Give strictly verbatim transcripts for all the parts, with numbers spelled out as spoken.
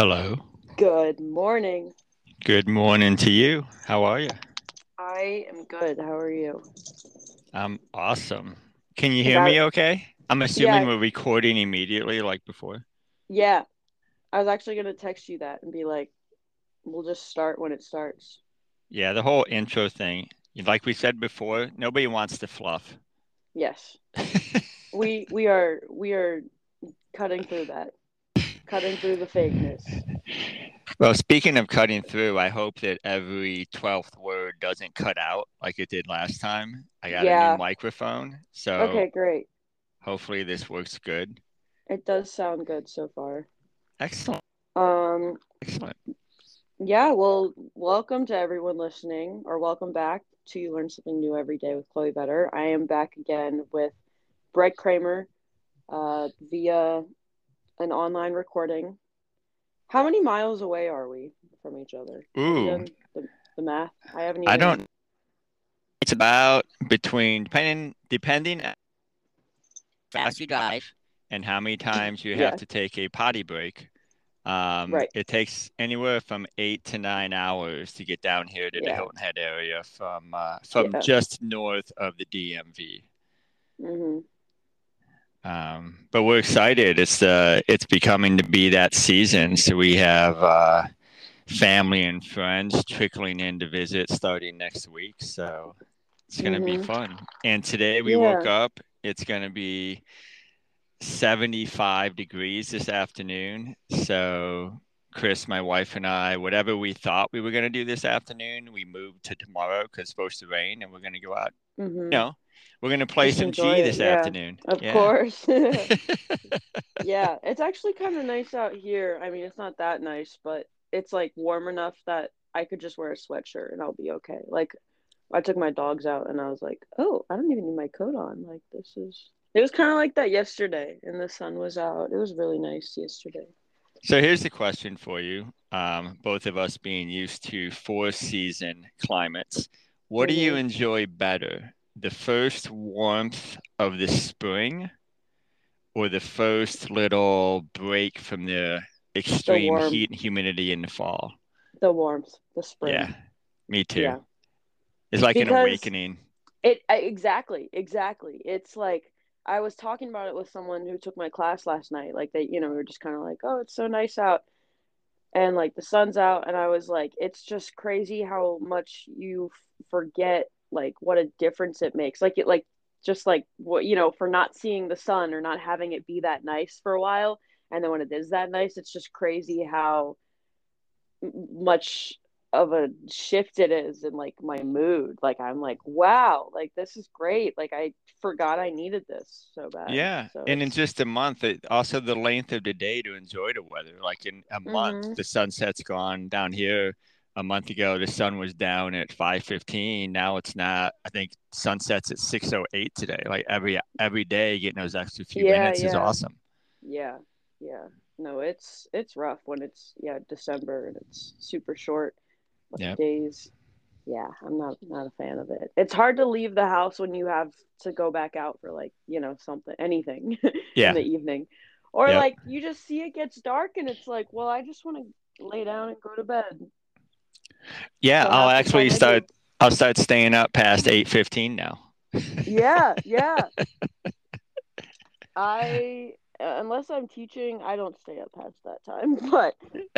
Hello. Good morning. Good morning to you. How are you? I am good. How are you? I'm awesome. Can you hear I, me okay? I'm assuming yeah, we're recording immediately like before. Yeah. I was actually going to text you that and be like, we'll just start when it starts. Yeah, the whole intro thing. Like we said before, nobody wants to fluff. Yes. we we are we are cutting through that. Cutting through the fakeness. Well, speaking of cutting through, I hope that every twelfth word doesn't cut out like it did last time. I got yeah. a new microphone. So okay, great. Hopefully this works good. It does sound good so far. Excellent. Um Excellent. Yeah, well, welcome to everyone listening, or welcome back to You Learn Something New Every Day with Chloe Vetter. I am back again with Brett Kraimer uh, via an online recording. How many miles away are we from each other? Ooh. The, the math? I haven't even... I don't... It's about between... Depending, depending on how fast you drive and how many times you have yeah. to take a potty break. Um, right. It takes anywhere from eight to nine hours to get down here to yeah. the Hilton Head area from uh, from yeah. just north of the D M V. Mm-hmm. Um, but we're excited. It's uh, it's becoming to be that season. So we have uh, family and friends trickling in to visit starting next week. So it's going to mm-hmm. be fun. And today we yeah. woke up. It's going to be seventy-five degrees this afternoon. So Chris, my wife, and I, whatever we thought we were going to do this afternoon, we moved to tomorrow because it's supposed to rain, and we're going to go out. Mm-hmm. You know, we're going to play Just some G it. this yeah. afternoon. Of yeah. course. Yeah, it's actually kind of nice out here. I mean, it's not that nice, but it's like warm enough that I could just wear a sweatshirt and I'll be okay. Like, I took my dogs out and I was like, oh, I don't even need my coat on. Like, this is... It was kind of like that yesterday, and the sun was out. It was really nice yesterday. So here's the question for you, um, both of us being used to four-season climates. What mm-hmm. do you enjoy better, the first warmth of the spring or the first little break from the extreme the heat and humidity in the fall? The warmth, the spring. Yeah, me too. Yeah. It's like because an awakening. It Exactly, exactly. It's like... I was talking about it with someone who took my class last night. Like, they, you know, we were just kind of like, oh, it's so nice out. And, like, the sun's out. And I was like, it's just crazy how much you forget, like, what a difference it makes. Like, it, like, just, like, what, you know, for not seeing the sun or not having it be that nice for a while. And then when it is that nice, it's just crazy how much of a shift it is in, like, my mood. Like, I'm like, wow, like, this is great. Like, I forgot I needed this so bad. Yeah. So and in just a month, it, also the length of the day to enjoy the weather. Like, in a month, mm-hmm. the sunset's gone. Down here a month ago, the sun was down at five fifteen. Now it's not. I think sunset's at six oh eight today. Like, every every day getting those extra few yeah, minutes yeah. is awesome. Yeah. Yeah. No, it's it's rough when it's, yeah, December and it's super short. Yep. days yeah I'm not not a fan of it. It's hard to leave the house when you have to go back out for, like, you know, something, anything yeah. in the evening, or yep. like, you just see it gets dark and it's like, well, I just want to lay down and go to bed. Yeah, so I'll actually start do. I'll start staying up past eight fifteen now. Yeah, yeah. I unless I'm teaching, I don't stay up past that time, but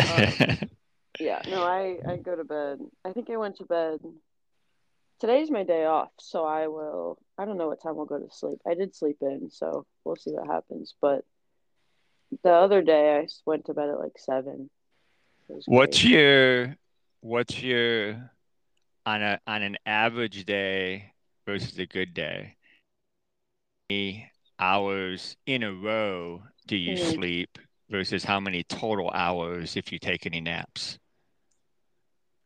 um, yeah, no, I, I go to bed. I think I went to bed. Today's my day off, so I will, I don't know what time I'll go to sleep. I did sleep in, so we'll see what happens. But the other day, I went to bed at like seven. What's your, what's your, on a on an average day versus a good day, how many hours in a row do you mm-hmm. sleep versus how many total hours if you take any naps?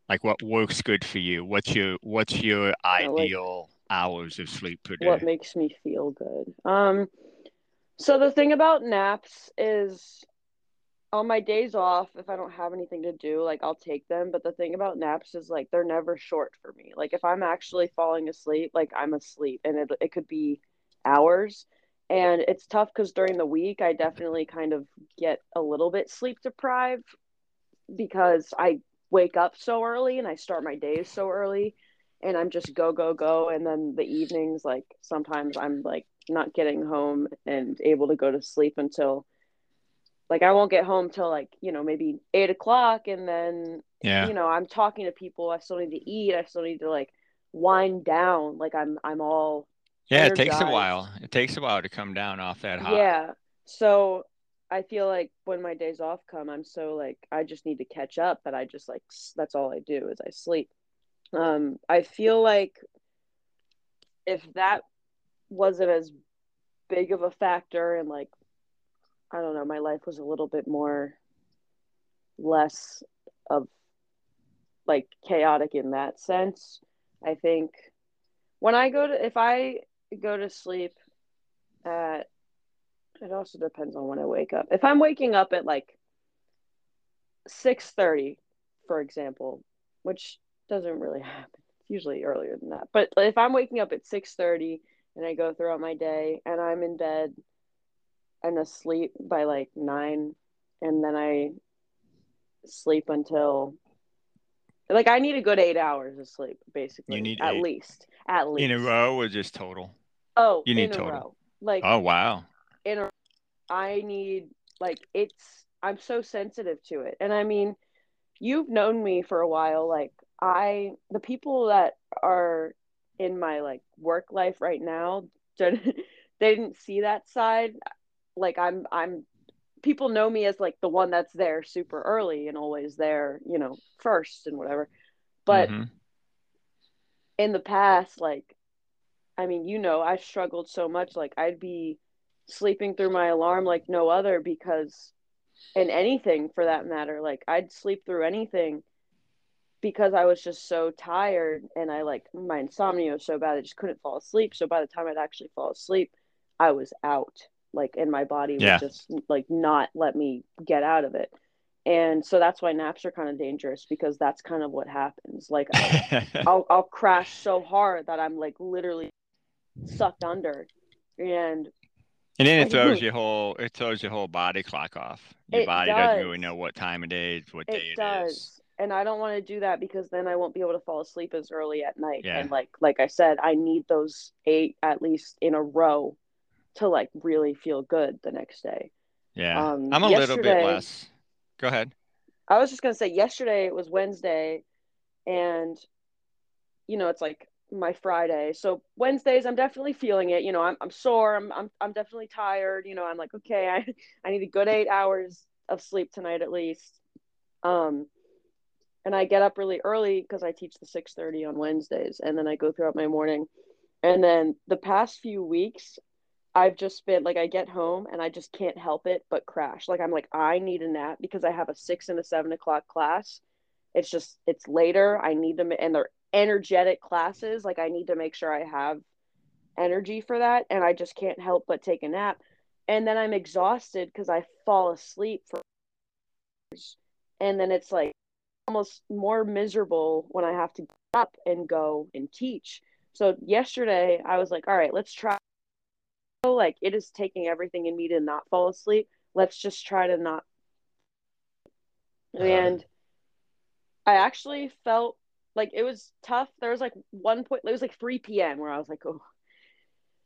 Like, what works good for you? What's your what's your ideal like, hours of sleep per day? What makes me feel good? Um, so the thing about naps is, on my days off, if I don't have anything to do, like, I'll take them. But the thing about naps is, like, they're never short for me. Like, if I'm actually falling asleep, like, I'm asleep, and it it could be hours. And it's tough because during the week, I definitely kind of get a little bit sleep deprived because I wake up so early and I start my days so early and I'm just go, go, go. And then the evenings, like sometimes I'm like not getting home and able to go to sleep until like, I won't get home till like, you know, maybe eight o'clock. And then, yeah. you know, I'm talking to people. I still need to eat. I still need to like wind down. Like I'm, I'm all. Yeah. Energized. It takes a while. It takes a while to come down off that high. Yeah. So I feel like when my days off come, I'm so like, I just need to catch up, but I just like, that's all I do is I sleep. Um, I feel like if that wasn't as big of a factor and like, I don't know, my life was a little bit more less of like chaotic in that sense. I think when I go to, if I go to sleep at, it also depends on when I wake up. If I'm waking up at like six thirty, for example, which doesn't really happen, it's usually earlier than that. But if I'm waking up at six thirty and I go throughout my day and I'm in bed and asleep by like nine, and then I sleep until like I need to go to eight hours of sleep basically. You need at eight. least at least in a row or just total? Oh, you need in total. A row. Like oh wow. In a, I need like it's I'm so sensitive to it, and I mean you've known me for a while. Like I the people that are in my like work life right now, they didn't see that side. Like I'm, I'm, people know me as like the one that's there super early and always there, you know, first and whatever. But mm-hmm. in the past, like, I mean, you know, I struggled so much. Like I'd be sleeping through my alarm like no other because, and anything for that matter, like I'd sleep through anything because I was just so tired and I like my insomnia was so bad I just couldn't fall asleep. So by the time I'd actually fall asleep, I was out. Like, and my body would yeah. just, like, not let me get out of it. And so that's why naps are kind of dangerous, because that's kind of what happens. Like, I, I'll, I'll crash so hard that I'm, like, literally sucked under. And and then it throws your whole it throws your whole body clock off. Your it body does. doesn't really know what time it is, what day it, it does. is. And I don't want to do that, because then I won't be able to fall asleep as early at night. Yeah. And, like, like I said, I need those eight at least in a row to like really feel good the next day. Yeah. Um, I'm a little bit less. Go ahead. I was just going to say yesterday it was Wednesday and you know, it's like my Friday. So Wednesdays I'm definitely feeling it. You know, I'm I'm sore. I'm I'm I'm definitely tired. You know, I'm like, okay, I, I need a good eight hours of sleep tonight at least. Um, and I get up really early because I teach the six thirty on Wednesdays, and then I go throughout my morning. And then the past few weeks I've just been like, I get home and I just can't help it but crash. Like, I'm like, I need a nap because I have a six and a seven o'clock class. It's just, it's later. I need them, and they're energetic classes. Like, I need to make sure I have energy for that. And I just can't help but take a nap. And then I'm exhausted because I fall asleep for hours. And then it's like almost more miserable when I have to get up and go and teach. So yesterday I was like, all right, let's try. Like, it is taking everything in me to not fall asleep. Let's just try to not. Uh-huh. And I actually felt like it was tough. There was like one point, it was like three p.m. where I was like, oh,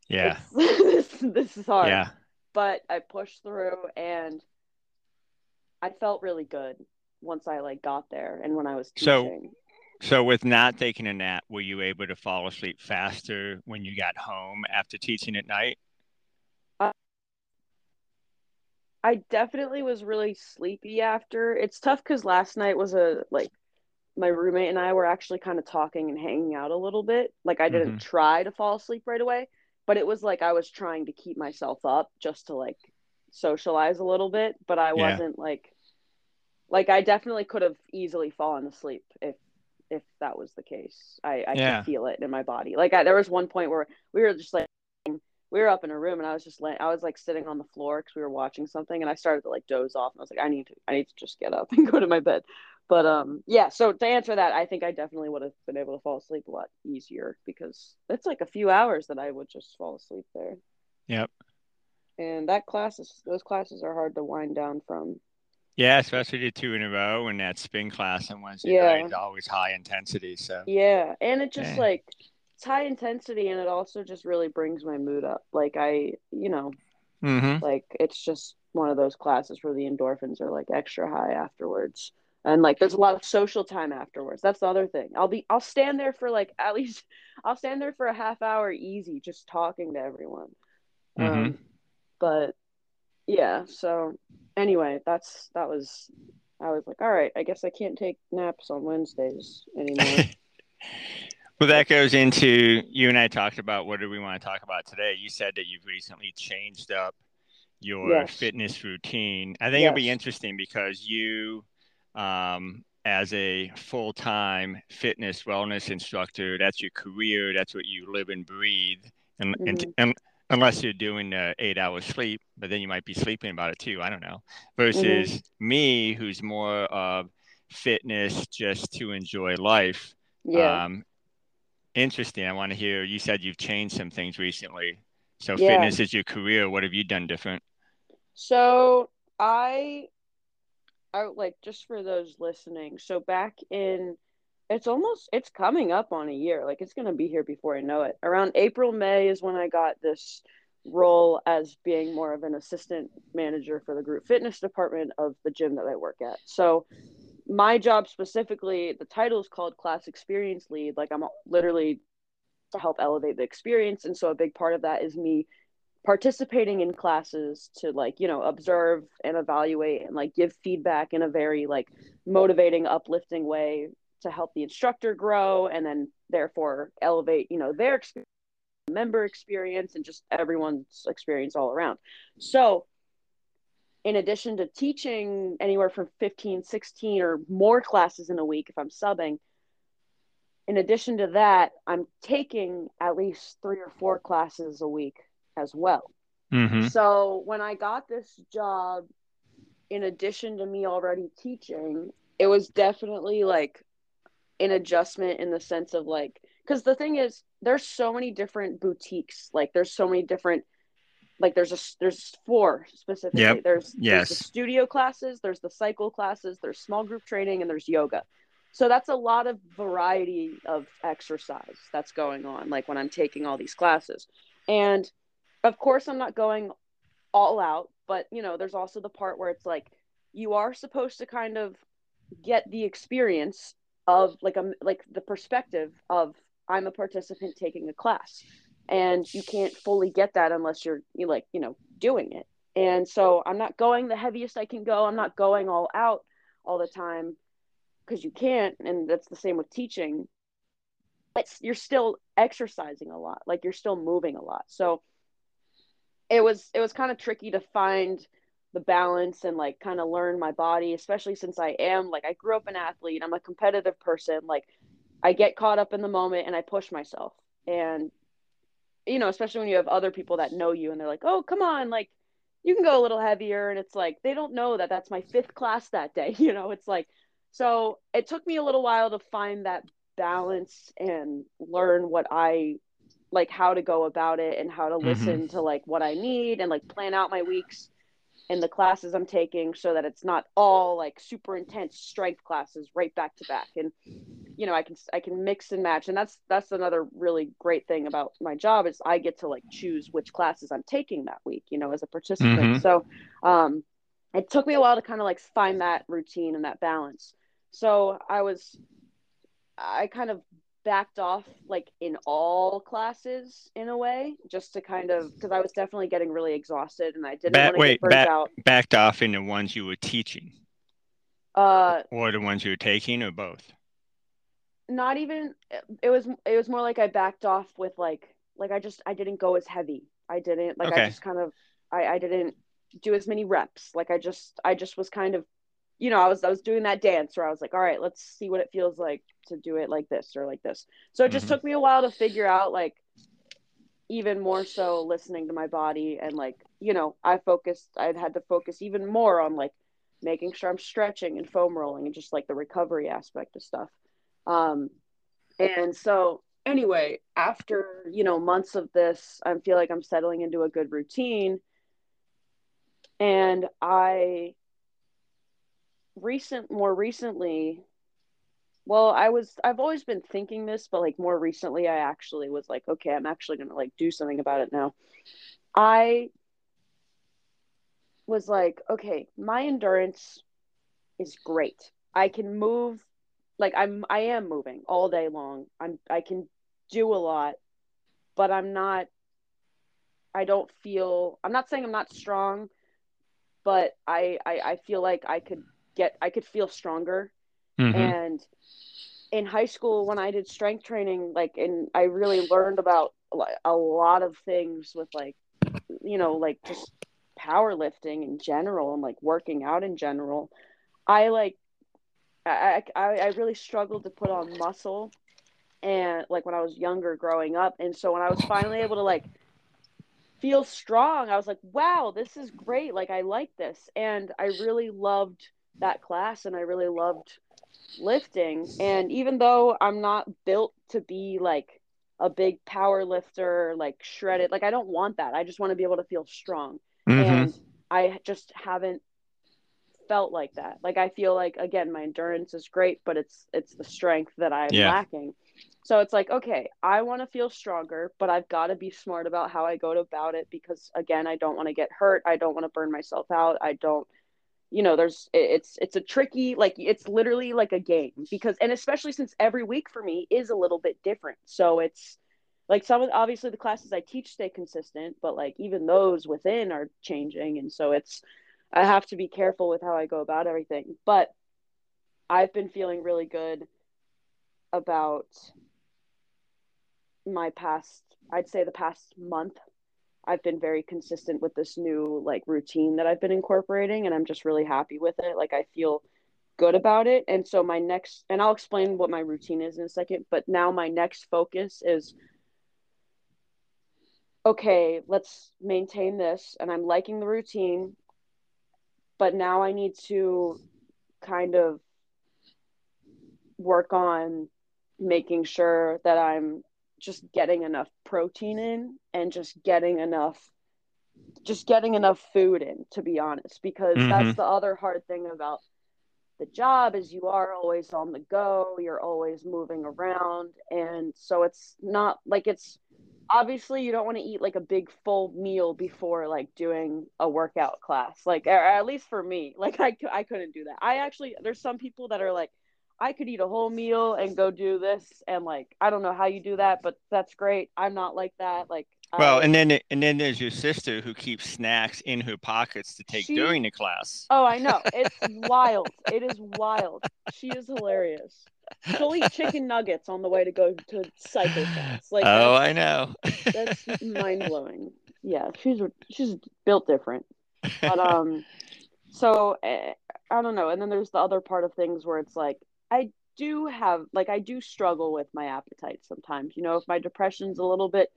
yeah, this, this is hard. Yeah. But I pushed through and I felt really good once I like got there. And when I was teaching. So- So with not taking a nap, were you able to fall asleep faster when you got home after teaching at night? Uh, I definitely was really sleepy after. It's tough because last night was a, like, my roommate and I were actually kind of talking and hanging out a little bit. Like, I didn't mm-hmm. try to fall asleep right away, but it was like I was trying to keep myself up just to, like, socialize a little bit. But I wasn't, yeah. like, like, I definitely could have easily fallen asleep if, if that was the case. I, I yeah. could feel it in my body. Like I, there was one point where we were just like, we were up in a room and I was just like, I was like sitting on the floor cause we were watching something and I started to like doze off and I was like, I need to, I need to just get up and go to my bed. But um, yeah. So to answer that, I think I definitely would have been able to fall asleep a lot easier because it's like a few hours that I would just fall asleep there. Yep. And that classes, those classes are hard to wind down from. Yeah, especially the two in a row and that spin class on Wednesday yeah. night is always high intensity. So yeah, and it just yeah. like it's high intensity, and it also just really brings my mood up. Like I, you know, mm-hmm. like it's just one of those classes where the endorphins are like extra high afterwards. And like, there's a lot of social time afterwards. That's the other thing. I'll be, I'll stand there for like, at least I'll stand there for a half hour easy, just talking to everyone. Mm-hmm. Um, but yeah, so anyway, that's, that was, I was like, all right, I guess I can't take naps on Wednesdays anymore. Well, that goes into, you and I talked about, what do we want to talk about today? You said that you've recently changed up your yes. fitness routine. I think yes. it'll be interesting because you, Um, as a full-time fitness wellness instructor, that's your career. That's what you live and breathe. And, mm-hmm. and, and unless you're doing uh, eight hours sleep, but then you might be sleeping about it too. I don't know. Versus mm-hmm. me, who's more of fitness just to enjoy life. Yeah. Um, interesting. I want to hear, you said you've changed some things recently. So yeah. fitness is your career. What have you done different? So I... I like, just for those listening, so back in, it's almost, it's coming up on a year, like it's going to be here before I know it. Around April, May is when I got this role as being more of an assistant manager for the group fitness department of the gym that I work at. So my job specifically, the title is called Class Experience Lead. Like I'm literally to help elevate the experience. And so a big part of that is me participating in classes to like, you know, observe and evaluate and like give feedback in a very like motivating, uplifting way to help the instructor grow and then therefore elevate, you know, their experience, member experience, and just everyone's experience all around. So in addition to teaching anywhere from fifteen, sixteen or more classes in a week, if I'm subbing, in addition to that, I'm taking at least three or four classes a week as well. Mm-hmm. So when I got this job, in addition to me already teaching, it was definitely like an adjustment in the sense of like, because the thing is, there's so many different boutiques. Like there's so many different, like there's a, there's four specifically. Yep. There's, yes. there's the studio classes, there's the cycle classes, there's small group training, and there's yoga. So that's a lot of variety of exercise that's going on, like when I'm taking all these classes. And of course, I'm not going all out, but, you know, there's also the part where it's like, you are supposed to kind of get the experience of like, a, like the perspective of I'm a participant taking a class, and you can't fully get that unless you're, you're like, you know, doing it. And so I'm not going the heaviest I can go. I'm not going all out all the time because you can't. And that's the same with teaching. But you're still exercising a lot. Like you're still moving a lot. So It was it was kind of tricky to find the balance and like kind of learn my body, especially since I am like I grew up an athlete. I'm a competitive person. Like I get caught up in the moment and I push myself. And, you know, especially when you have other people that know you and they're like, oh, come on, like you can go a little heavier. And it's like they don't know that that's my fifth class that day. You know, it's like, so it took me a little while to find that balance and learn what I like how to go about it and how to listen mm-hmm. to like what I need and like plan out my weeks and the classes I'm taking so that it's not all like super intense strength classes right back to back. And, you know, I can, I can mix and match. And that's, that's another really great thing about my job is I get to like choose which classes I'm taking that week, you know, as a participant. Mm-hmm. So um, it took me a while to kind of like find that routine and that balance. So I was, I kind of backed off like in all classes in a way, just to kind of, because I was definitely getting really exhausted and I didn't back, want to wait, get burnt back, out. Backed off in the ones you were teaching, uh, or the ones you were taking, or both. Not even. It was. It was more like I backed off with like like I just I didn't go as heavy. I didn't like okay. I just kind of I I didn't do as many reps. Like I just I just was kind of. You know, I was I was doing that dance where I was like, all right, let's see what it feels like to do it like this or like this. So it just mm-hmm. took me a while to figure out, like, even more so listening to my body. And, like, you know, I focused, I'd had to focus even more on, like, making sure I'm stretching and foam rolling and just, like, the recovery aspect of stuff. Um, and so, anyway, after, you know, months of this, I feel like I'm settling into a good routine. And I... recent, more recently, well, I was, I've always been thinking this, but like more recently, I actually was like, okay, I'm actually going to like do something about it now. I was like, okay, my endurance is great. I can move. Like I'm, I am moving all day long. I'm, I can do a lot, but I'm not, I don't feel, I'm not saying I'm not strong, but I, I, I feel like I could get, I could feel stronger. Mm-hmm. And in high school, when I did strength training, like, and I really learned about a lot of things with like, you know, like just powerlifting in general and like working out in general. I like, I, I, I really struggled to put on muscle, and like when I was younger growing up. And so when I was finally able to like feel strong, I was like, wow, this is great. Like, I like this. And I really loved that class, and I really loved lifting. And even though I'm not built to be like a big power lifter, like shredded, like I don't want that. I just want to be able to feel strong. Mm-hmm. And I just haven't felt like that. Like, I feel like, again, my endurance is great, but it's it's the strength that I'm yeah. lacking. So it's like, okay, I want to feel stronger, but I've got to be smart about how I go about it, because again, I don't want to get hurt. I don't want to burn myself out. I don't, you know, there's, it's, it's a tricky, like, it's literally like a game, because, and especially since every week for me is a little bit different. So it's like some of, obviously the classes I teach stay consistent, but like even those within are changing. And so it's, I have to be careful with how I go about everything, but I've been feeling really good about my past, I'd say the past month. I've been very consistent with this new like routine that I've been incorporating, and I'm just really happy with it. Like, I feel good about it. And so my next, and I'll explain what my routine is in a second, but now my next focus is, okay, let's maintain this. And I'm liking the routine, but now I need to kind of work on making sure that I'm just getting enough protein in, and just getting enough, just getting enough food in, to be honest, because mm-hmm. that's the other hard thing about the job is you are always on the go. You're always moving around. And so it's not like it's, obviously you don't want to eat like a big full meal before like doing a workout class. Like, or at least for me, like I, I couldn't do that. I actually, there's some people that are like, I could eat a whole meal and go do this. And like, I don't know how you do that, but that's great. I'm not like that. Like, well, I, and then, and then there's your sister who keeps snacks in her pockets to take she, during the class. Oh, I know. It's wild. It is wild. She is hilarious. She'll eat chicken nuggets on the way to go to cycle class. Like, oh, I know. That's mind blowing. Yeah. She's, she's built different, but, um, so I don't know. And then there's the other part of things where it's like, I do have, like, I do struggle with my appetite sometimes, you know, if my depression's a little bit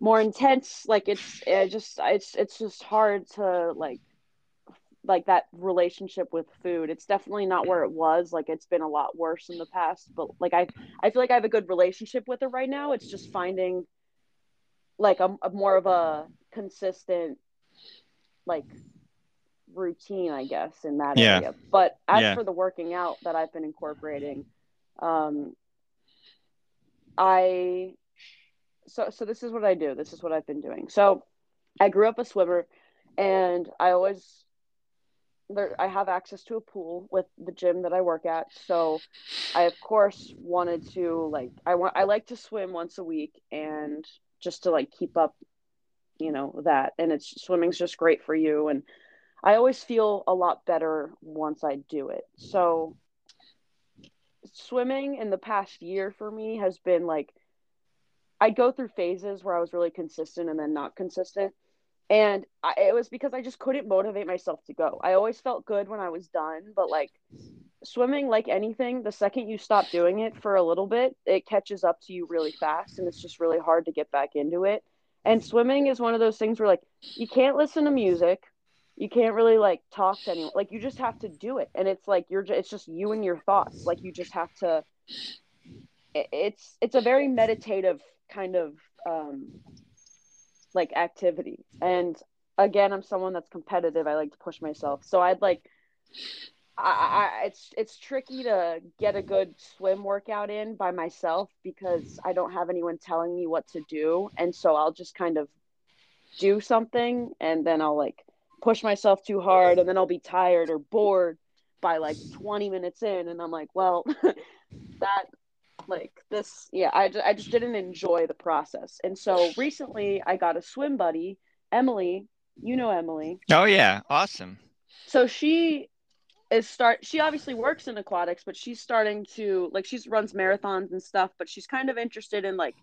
more intense, like, it's, it just, it's, it's just hard to, like, like, that relationship with food, it's definitely not where it was, like, it's been a lot worse in the past, but, like, I, I feel like I have a good relationship with it right now. It's just finding, like, a, a more of a consistent, like, routine, I guess, in that yeah. area. But as yeah. for the working out that I've been incorporating, um, I, so, so this is what I do. This is what I've been doing. So I grew up a swimmer, and I always, there, I have access to a pool with the gym that I work at. So I, of course, wanted to like, I want, I like to swim once a week, and just to like keep up, you know, that, and it's, swimming's just great for you. And I always feel a lot better once I do it. So swimming in the past year for me has been like, I go through phases where I was really consistent and then not consistent. And I, it was because I just couldn't motivate myself to go. I always felt good when I was done, but like swimming, like anything, the second you stop doing it for a little bit, it catches up to you really fast, and it's just really hard to get back into it. And swimming is one of those things where like, you can't listen to music. You can't really like talk to anyone. Like, you just have to do it. And it's like, you're just, it's just you and your thoughts. Like, you just have to, it's, it's a very meditative kind of um, like activity. And again, I'm someone that's competitive. I like to push myself. So I'd like I, I it's it's tricky to get a good swim workout in by myself because I don't have anyone telling me what to do, and so I'll just kind of do something and then I'll like push myself too hard and then I'll be tired or bored by like twenty minutes in, and I'm like, well, that like this yeah I, I just didn't enjoy the process. And so recently I got a swim buddy, Emily. You know Emily? Oh yeah, awesome. So she is start she obviously works in aquatics, but she's starting to like she runs marathons and stuff, but she's kind of interested in like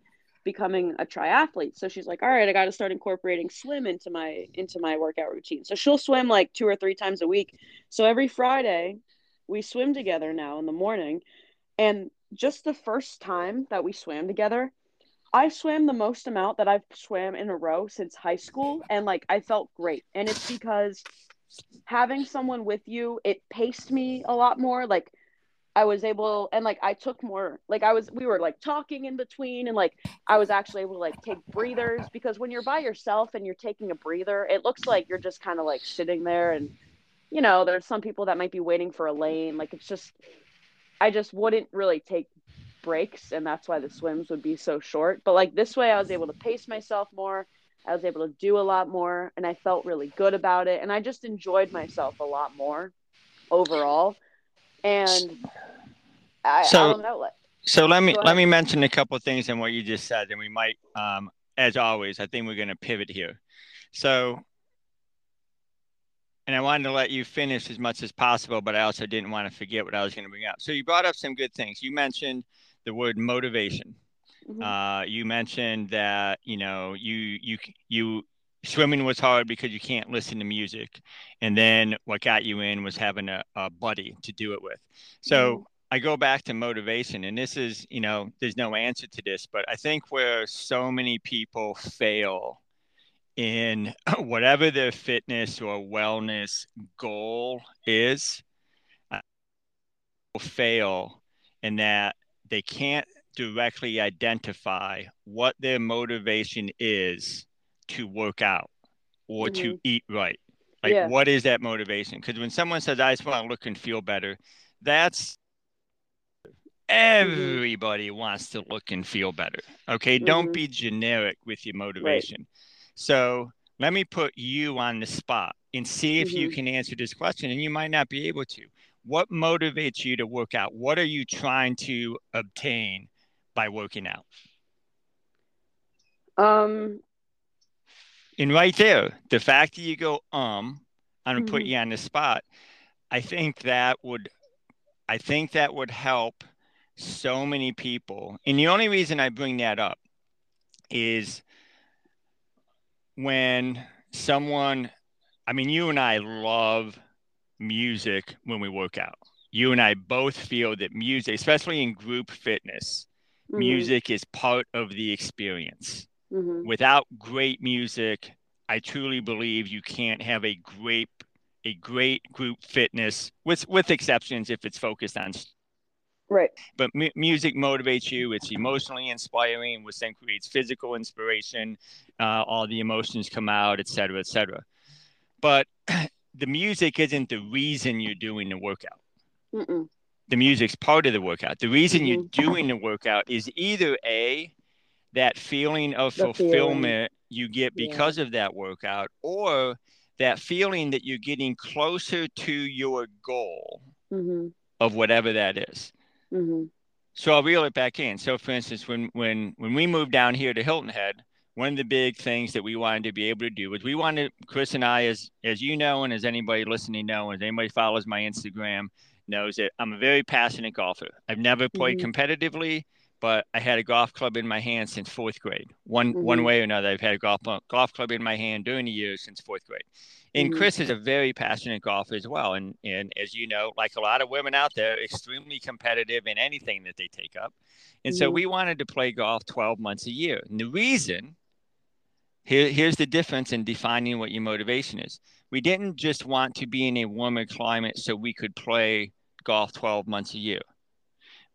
becoming a triathlete. So she's like, all right, I got to start incorporating swim into my into my workout routine. So she'll swim like two or three times a week. So every Friday we swim together now in the morning. And just the first time that we swam together, I swam the most amount that I've swam in a row since high school. And like, I felt great. And it's because having someone with you, it paced me a lot more. Like I was able, and like, I took more, like I was, we were like talking in between, and like, I was actually able to like take breathers, because when you're by yourself and you're taking a breather, it looks like you're just kind of like sitting there, and you know, there's some people that might be waiting for a lane. Like it's just, I just wouldn't really take breaks. And that's why the swims would be so short. But like this way, I was able to pace myself more. I was able to do a lot more, and I felt really good about it. And I just enjoyed myself a lot more overall. And I, so, I don't know. So let me let me mention a couple of things in what you just said, and we might, um, as always, I think we're going to pivot here. So, and I wanted to let you finish as much as possible, but I also didn't want to forget what I was going to bring up. So you brought up some good things. You mentioned the word motivation. Mm-hmm. Uh, you mentioned that, you know, you you you. swimming was hard because you can't listen to music. And then what got you in was having a, a buddy to do it with. So mm-hmm. I go back to motivation, and this is, you know, there's no answer to this, but I think where so many people fail in whatever their fitness or wellness goal is, fail in that they can't directly identify what their motivation is to work out or mm-hmm. to eat right. Like yeah. what is that motivation? Because when someone says, I just want to look and feel better, that's everybody mm-hmm. wants to look and feel better. Okay. Mm-hmm. Don't be generic with your motivation. Right. So let me put you on the spot and see if mm-hmm. you can answer this question, and you might not be able to. What motivates you to work out? What are you trying to obtain by working out? Um, And right there, the fact that you go, um, I'm going to mm-hmm. put you on the spot. I think that would, I think that would help so many people. And the only reason I bring that up is when someone, I mean, you and I love music when we work out. You and I both feel that music, especially in group fitness, mm-hmm. music is part of the experience. Mm-hmm. Without great music, I truly believe you can't have a great, a great group fitness, with with exceptions if it's focused on. Right. But mu- music motivates you. It's emotionally inspiring, which then creates physical inspiration. Uh, all the emotions come out, et cetera, et cetera. But the music isn't the reason you're doing the workout. Mm-mm. The music's part of the workout. The reason mm-hmm. you're doing the workout is either A, that feeling of the fulfillment feeling you get because yeah. of that workout, or that feeling that you're getting closer to your goal mm-hmm. of whatever that is. Mm-hmm. So I'll reel it back in. So for instance, when, when, when we moved down here to Hilton Head, one of the big things that we wanted to be able to do was we wanted, Chris and I, as, as you know, and as anybody listening knows, as anybody follows my Instagram knows, that I'm a very passionate golfer. I've never played mm-hmm. competitively, but I had a golf club in my hand since fourth grade. One mm-hmm. one way or another, I've had a golf, golf club in my hand during the years since fourth grade. And mm-hmm. Chris is a very passionate golfer as well. And, and as you know, like a lot of women out there, extremely competitive in anything that they take up. And mm-hmm. so we wanted to play golf twelve months a year. And the reason, here, here's the difference in defining what your motivation is. We didn't just want to be in a warmer climate so we could play golf twelve months a year.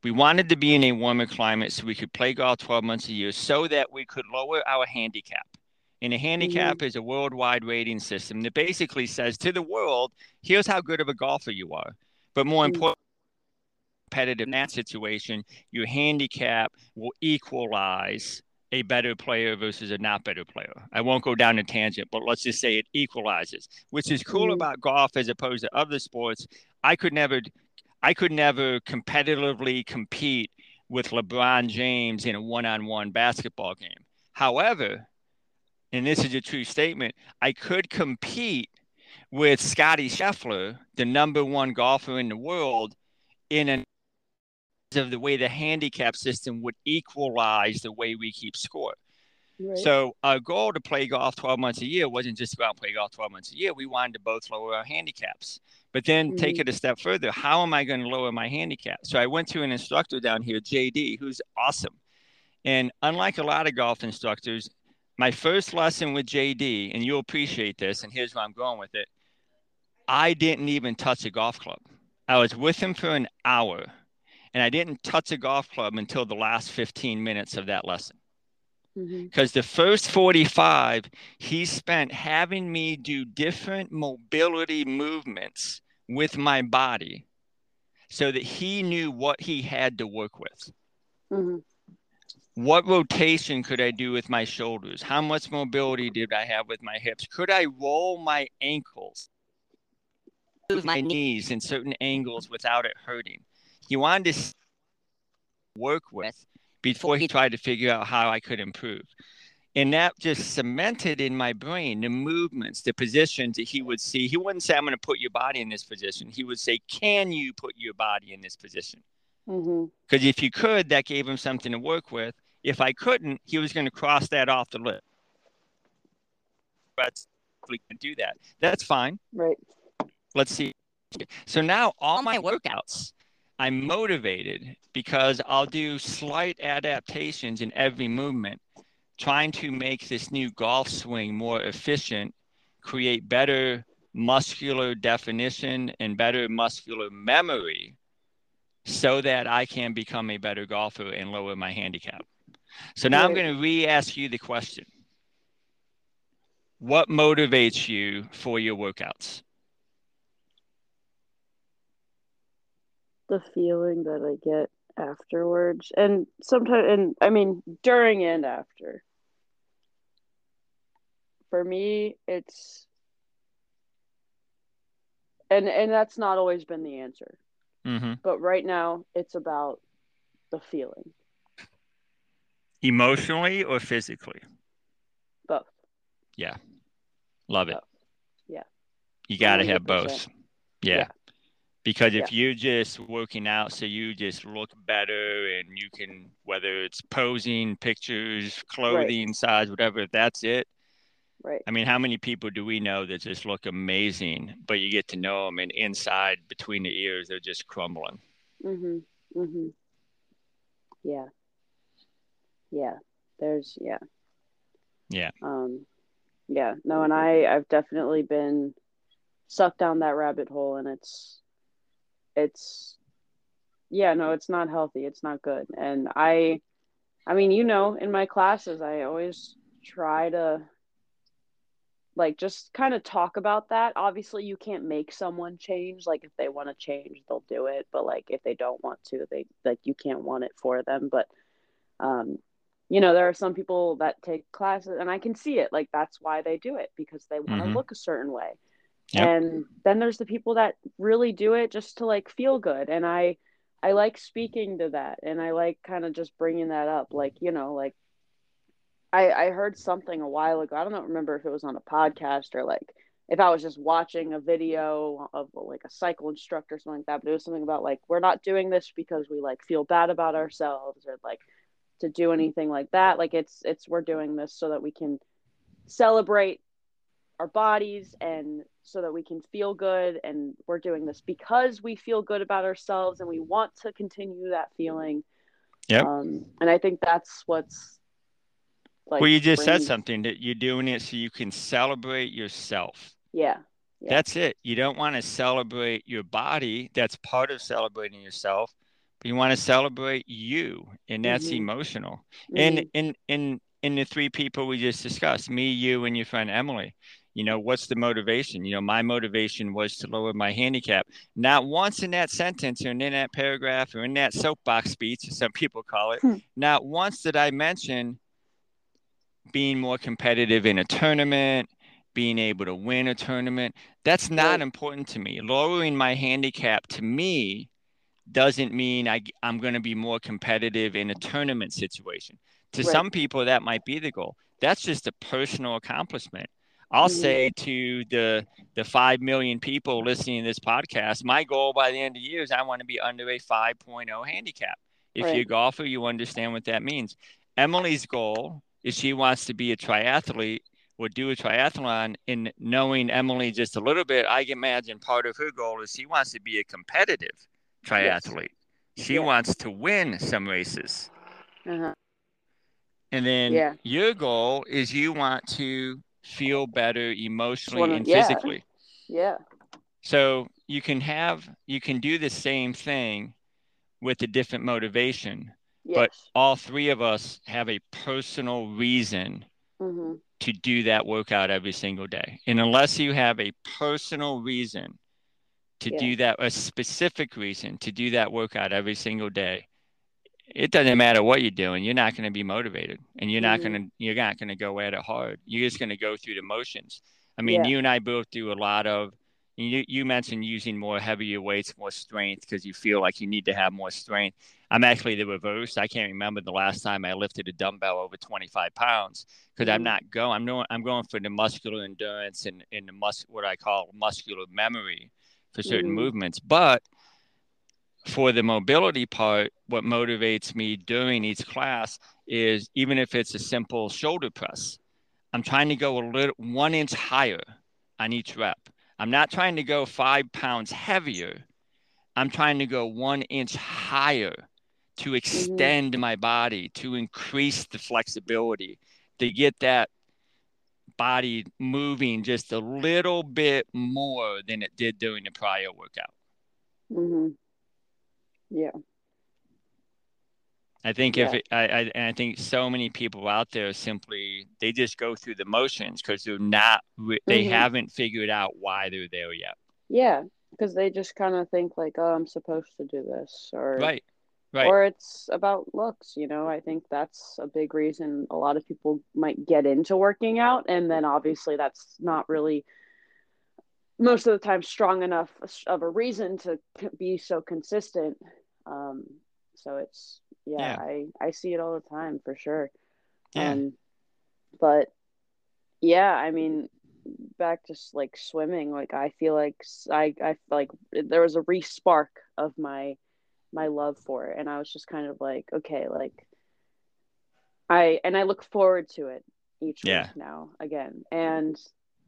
We wanted to be in a warmer climate so we could play golf twelve months a year so that we could lower our handicap. And a handicap mm-hmm. is a worldwide rating system that basically says to the world, here's how good of a golfer you are. But more important, competitive in that situation, your handicap will equalize a better player versus a not better player. I won't go down a tangent, but let's just say it equalizes, which is cool about golf as opposed to other sports. I could never, I could never competitively compete with LeBron James in a one-on-one basketball game. However, and this is a true statement, I could compete with Scottie Scheffler, the number one golfer in the world, in an of the way the handicap system would equalize the way we keep score. Right. So our goal to play golf twelve months a year wasn't just about play golf twelve months a year. We wanted to both lower our handicaps. But then mm-hmm. take it a step further. How am I going to lower my handicap? So I went to an instructor down here, J D, who's awesome. And unlike a lot of golf instructors, my first lesson with J D, and you'll appreciate this, and here's where I'm going with it. I didn't even touch a golf club. I was with him for an hour. And I didn't touch a golf club until the last fifteen minutes of that lesson. Because mm-hmm. the first forty-five, he spent having me do different mobility movements with my body so that he knew what he had to work with. Mm-hmm. What rotation could I do with my shoulders? How much mobility did I have with my hips? Could I roll my ankles, move my knees in certain angles without it hurting? He wanted to work with before he tried to figure out how I could improve. And that just cemented in my brain the movements, the positions that he would see. He wouldn't say, I'm going to put your body in this position. He would say, can you put your body in this position? Because mm-hmm. if you could, that gave him something to work with. If I couldn't, he was going to cross that off the list. But we can do that. That's fine. Right. Let's see. So now all my workouts, I'm motivated because I'll do slight adaptations in every movement, trying to make this new golf swing more efficient, create better muscular definition and better muscular memory so that I can become a better golfer and lower my handicap. So now I'm going to re-ask you the question. What motivates you for your workouts? The feeling that I get afterwards, and sometimes, and I mean, during and after. For me, it's, and and that's not always been the answer. Mm-hmm. But right now, it's about the feeling. Emotionally or physically? Both. Yeah. Love it. Both. Yeah. You got to have both. Yeah. yeah. Because if yeah. you're just working out so you just look better and you can, whether it's posing, pictures, clothing, right. size, whatever, if that's it. Right. I mean, how many people do we know that just look amazing, but you get to know them and inside between the ears, they're just crumbling. Mm-hmm. Mm-hmm. Yeah. Yeah. There's, yeah. Yeah. Um. Yeah. No, and I, I've definitely been sucked down that rabbit hole, and it's, It's, yeah, no, it's not healthy. It's not good. And I, I mean, you know, in my classes, I always try to, like, just kind of talk about that. Obviously, you can't make someone change. Like, if they want to change, they'll do it. But, like, if they don't want to, they, like, you can't want it for them. But, um, you know, there are some people that take classes, and I can see it. Like, that's why they do it, because they want to mm-hmm. look a certain way. Yep. And then there's the people that really do it just to, like, feel good. And I, I like speaking to that. And I like kind of just bringing that up. Like, you know, like I, I heard something a while ago. I don't remember if it was on a podcast or like if I was just watching a video of like a cycle instructor or something like that, but it was something about like, we're not doing this because we like feel bad about ourselves or like to do anything like that. Like it's, it's, we're doing this so that we can celebrate our bodies and so that we can feel good, and we're doing this because we feel good about ourselves and we want to continue that feeling. Yeah. Um, and I think that's what's like. Well, you just said something that you're doing it so you can celebrate yourself. Yeah. yeah. That's it. You don't want to celebrate your body. That's part of celebrating yourself, but you want to celebrate you, and that's mm-hmm. emotional. Mm-hmm. And, and, and, and the three people we just discussed, me, you, and your friend, Emily, You know, what's the motivation? You know, my motivation was to lower my handicap. Not once in that sentence and in that paragraph or in that soapbox speech, as some people call it, hmm. not once did I mention being more competitive in a tournament, being able to win a tournament. That's not right. important to me. Lowering my handicap to me doesn't mean I, I'm going to be more competitive in a tournament situation. To right. some people, that might be the goal. That's just a personal accomplishment. I'll say to the the five million people listening to this podcast, my goal by the end of the year is I want to be under a five point oh handicap. If right. you're a golfer, you understand what that means. Emily's goal is she wants to be a triathlete or do a triathlon. And knowing Emily just a little bit, I can imagine part of her goal is she wants to be a competitive triathlete. Yes. She yeah. wants to win some races. Uh-huh. And then yeah. your goal is you want to feel better emotionally well, and yeah. physically. Yeah. So you can have, you can do the same thing with a different motivation, yes. but all three of us have a personal reason mm-hmm. to do that workout every single day. And unless you have a personal reason to yeah. do that, a specific reason to do that workout every single day, it doesn't matter what you're doing. You're not going to be motivated, and you're not mm-hmm. going to, you're not going to go at it hard. You're just going to go through the motions. I mean, yeah. you and I both do a lot of, you, you mentioned using more heavier weights, more strength, because you feel like you need to have more strength. I'm actually the reverse. I can't remember the last time I lifted a dumbbell over twenty-five pounds, because mm-hmm. I'm not going, I'm doing, I'm going for the muscular endurance and, and the mus, what I call muscular memory for certain mm-hmm. movements. But for the mobility part, what motivates me during each class is, even if it's a simple shoulder press, I'm trying to go a little one inch higher on each rep. I'm not trying to go five pounds heavier. I'm trying to go one inch higher to extend mm-hmm. my body, to increase the flexibility, to get that body moving just a little bit more than it did during the prior workout. Mm-hmm. Yeah, I think yeah. if it, I, I and I think so many people out there simply they just go through the motions because they're not they mm-hmm. haven't figured out why they're there yet. Yeah, because they just kind of think like, oh, I'm supposed to do this, or right, right, or it's about looks. You know, I think that's a big reason a lot of people might get into working out, and then obviously that's not really most of the time strong enough of a reason to be so consistent. Um, so it's, yeah, yeah. I, I see it all the time for sure. Yeah. Um, but yeah, I mean, back to like swimming, like I feel like I, I like there was a re-spark of my, my love for it. And I was just kind of like, okay, like I, and I look forward to it each yeah. week now again. And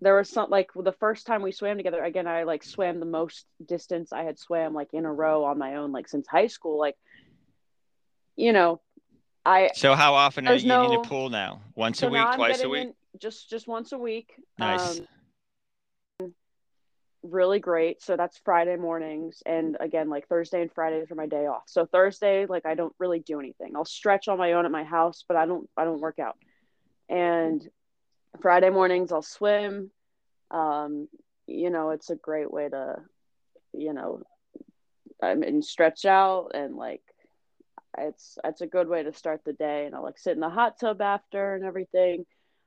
there was some, like the first time we swam together, again, I like swam the most distance I had swam like in a row on my own, like since high school, like, you know, I. So how often are you no, in the pool now? Once so a week, twice a week? In, just, just once a week. Nice. Um, really great. So that's Friday mornings. And again, like Thursday and Fridays are my day off. So Thursday, like I don't really do anything. I'll stretch on my own at my house, but I don't, I don't work out. And Friday mornings I'll swim. Um, you know, it's a great way to, you know, I mean, stretch out, and like, it's, it's a good way to start the day. And I'll like sit in the hot tub after and everything.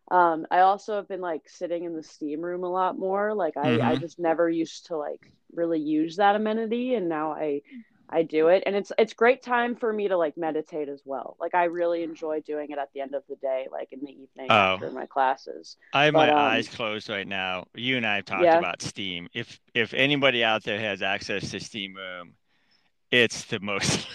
Um, I also have been like sitting in the steam room a lot more. Like I, mm-hmm. I just never used to like really use that amenity. And now I, I do it. And it's, it's great time for me to like meditate as well. Like I really enjoy doing it at the end of the day, like in the evening oh. after my classes. I have but, my um, eyes closed right now. You and I have talked yeah. about steam. If, if anybody out there has access to steam room, it's the most,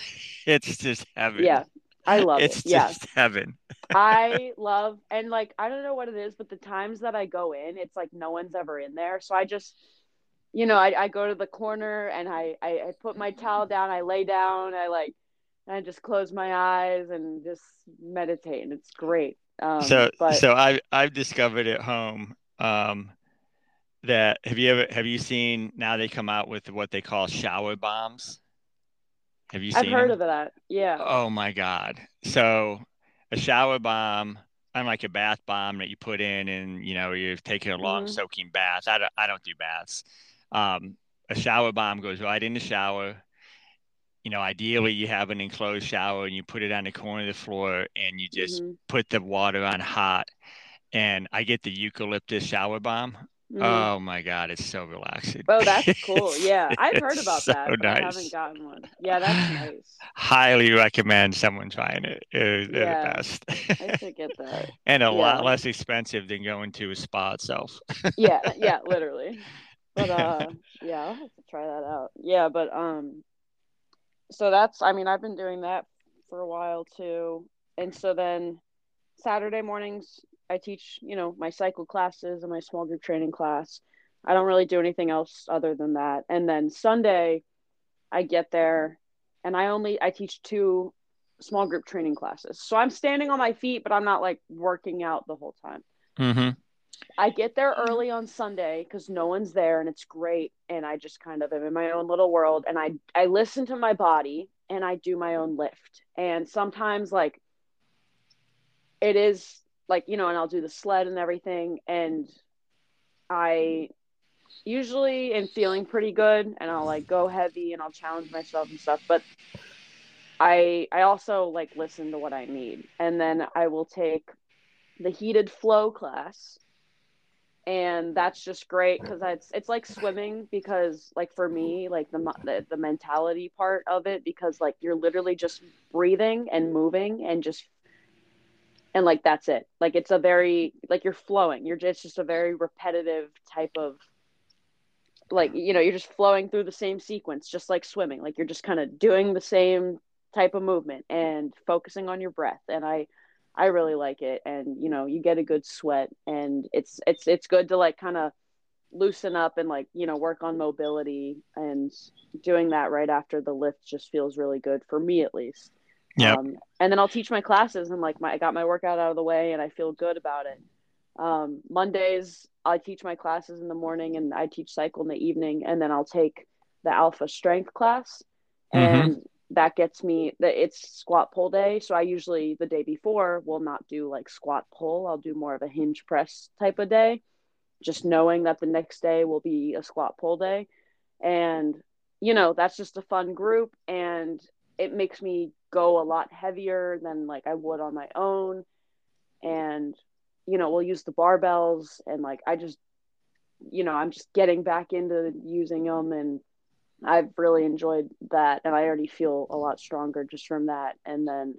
it's just heaven. Yeah. I love it's it. It's just yeah. heaven. I love, and like, I don't know what it is, but the times that I go in, it's like no one's ever in there. So I just, you know, I, I go to the corner and I, I, I put my towel down, I lay down, I like, I just close my eyes and just meditate, and it's great. Um, so, but... so I, I've discovered at home um, that have you ever, have you seen now they come out with what they call shower bombs? Have you seen I've heard them? Of that. Yeah. Oh my God. So a shower bomb, unlike a bath bomb that you put in and, you know, you're taking a long mm-hmm. soaking bath. I don't, I don't do baths. Um, a shower bomb goes right in the shower. You know, ideally you have an enclosed shower and you put it on the corner of the floor and you just mm-hmm. put the water on hot. And I get the eucalyptus shower bomb. Mm-hmm. Oh my God, it's so relaxing. Oh, that's cool. Yeah, I've heard about so that, but nice. I haven't gotten one. Yeah, that's nice. Highly recommend someone trying it. They're yeah, the best. I should get that. And a yeah. lot less expensive than going to a spa itself. yeah, yeah, literally. But uh, yeah, I'll have to try that out. Yeah, but um, so that's, I mean, I've been doing that for a while too. And so then Saturday mornings, I teach, you know, my cycle classes and my small group training class. I don't really do anything else other than that. And then Sunday I get there and I only, I teach two small group training classes. So I'm standing on my feet, but I'm not like working out the whole time. Mm-hmm. I get there early on Sunday because no one's there and it's great. And I just kind of am in my own little world. And I, I listen to my body and I do my own lift. And sometimes like it is, like, you know, and I'll do the sled and everything. And I usually am feeling pretty good and I'll like go heavy and I'll challenge myself and stuff. But I, I also like listen to what I need. And then I will take the heated flow class. And that's just great because it's, it's like swimming, because like for me, like the, the, the mentality part of it, because like you're literally just breathing and moving and just And like, that's it. Like, it's a very, like you're flowing. You're just, it's just a very repetitive type of like, you know, you're just flowing through the same sequence, just like swimming. Like you're just kind of doing the same type of movement and focusing on your breath. And I, I really like it. And, you know, you get a good sweat and it's, it's, it's good to like kind of loosen up and like, you know, work on mobility, and doing that right after the lift just feels really good for me, at least. Yeah. Um, and then I'll teach my classes and like my, I got my workout out of the way and I feel good about it. Um, Mondays I teach my classes in the morning and I teach cycle in the evening, and then I'll take the Alpha Strength class, and mm-hmm. that gets me that it's squat pull day. So I usually the day before will not do like squat pull. I'll do more of a hinge press type of day, just knowing that the next day will be a squat pull day. And, you know, that's just a fun group, and it makes me go a lot heavier than like I would on my own. And, you know, we'll use the barbells, and like, I just, you know, I'm just getting back into using them, and I've really enjoyed that. And I already feel a lot stronger just from that. And then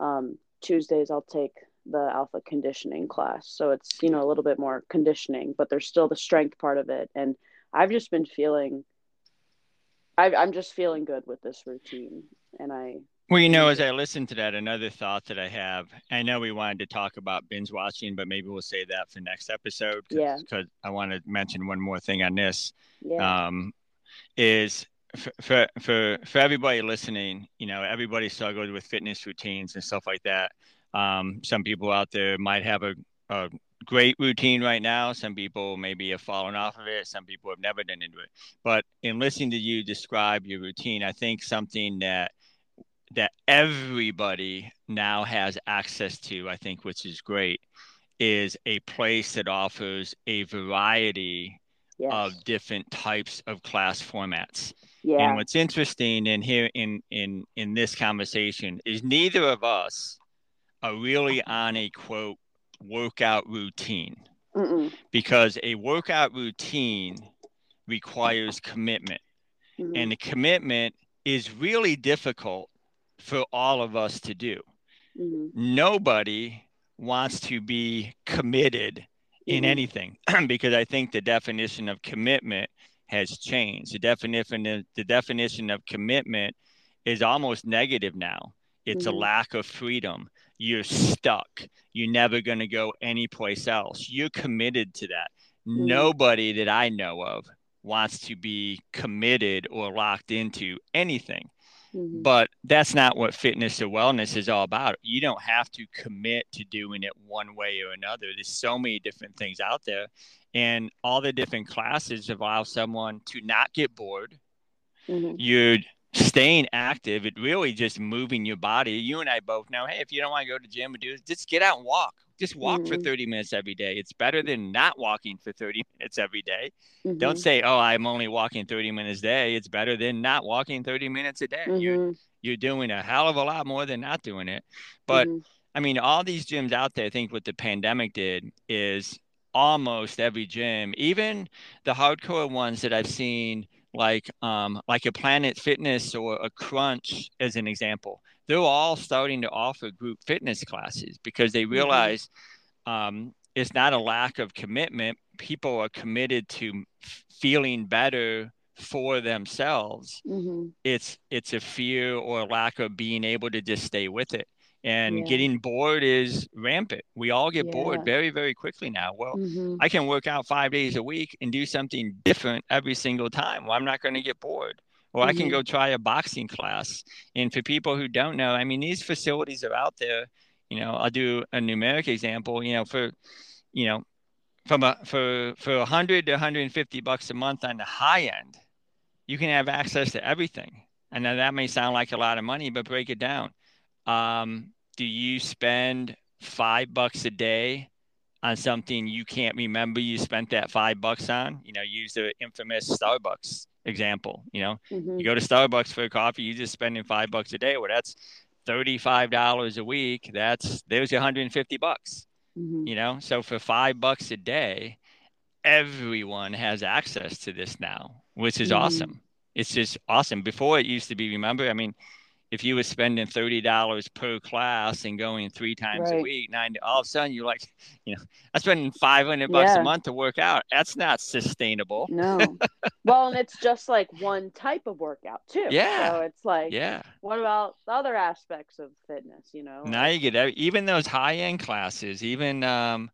um, Tuesdays I'll take the Alpha Conditioning class. So it's, you know, a little bit more conditioning, but there's still the strength part of it. And I've just been feeling, I've, I'm just feeling good with this routine. And I, Well, you know, as I listen to that, another thought that I have, I know we wanted to talk about binge watching, but maybe we'll save that for next episode, because yeah. 'cause I want to mention one more thing on this, yeah. um, is for, for, for, for everybody listening, you know, everybody struggles with fitness routines and stuff like that. Um, some people out there might have a, a great routine right now. Some people maybe have fallen off of it. Some people have never been into it. But in listening to you describe your routine, I think something that that everybody now has access to, I think, which is great, is a place that offers a variety yes. of different types of class formats. Yeah. And what's interesting in here in, in, in this conversation is neither of us are really on a quote workout routine. Mm-mm. Because a workout routine requires commitment. Mm-hmm. And the commitment is really difficult for all of us to do. Mm-hmm. Nobody wants to be committed mm-hmm. in anything, because I think the definition of commitment has changed. The definition, the definition of commitment is almost negative now. It's mm-hmm. a lack of freedom. You're stuck. You're never going to go anyplace else. You're committed to that. Mm-hmm. Nobody that I know of wants to be committed or locked into anything. Mm-hmm. But that's not what fitness or wellness is all about. You don't have to commit to doing it one way or another. There's so many different things out there. And all the different classes allow someone to not get bored. Mm-hmm. You're staying active. It really just moving your body. You and I both know, hey, if you don't want to go to the gym or do this, just get out and walk. Just walk mm-hmm. for thirty minutes every day. It's better than not walking for thirty minutes every day. Mm-hmm. Don't say, oh, I'm only walking thirty minutes a day. It's better than not walking thirty minutes a day. Mm-hmm. You're, you're doing a hell of a lot more than not doing it. But mm-hmm. I mean, all these gyms out there, I think what the pandemic did is almost every gym, even the hardcore ones that I've seen, like um, like a Planet Fitness or a Crunch, as an example, they're all starting to offer group fitness classes because they realize mm-hmm. um, it's not a lack of commitment. People are committed to feeling better for themselves. Mm-hmm. It's it's a fear or a lack of being able to just stay with it. And yeah. getting bored is rampant. We all get yeah. bored very, very quickly now. Well, mm-hmm. I can work out five days a week and do something different every single time. Well, I'm not going to get bored. Or mm-hmm. I can go try a boxing class. And for people who don't know, I mean, these facilities are out there. You know, I'll do a numeric example, you know, for, you know, from a, for, for one hundred to one hundred fifty bucks a month on the high end, you can have access to everything. And now that may sound like a lot of money, but break it down. Um, do you spend five bucks a day on something you can't remember you spent that five bucks on? You know, use the infamous Starbucks example. You know, mm-hmm. you go to Starbucks for a coffee, you're just spending five bucks a day. Well, that's thirty-five dollars a week. That's, there's one hundred fifty bucks, mm-hmm. you know? So for five bucks a day, everyone has access to this now, which is mm-hmm. awesome. It's just awesome. Before it used to be, remember, I mean, if you were spending thirty dollars per class and going three times right. a week, nine, all of a sudden you're like, you know, I'm spending five hundred bucks yeah. a month to work out. That's not sustainable. No. Well, and it's just like one type of workout too. Yeah. So it's like, yeah. what about the other aspects of fitness, you know? Now you get every, even those high end classes, even um,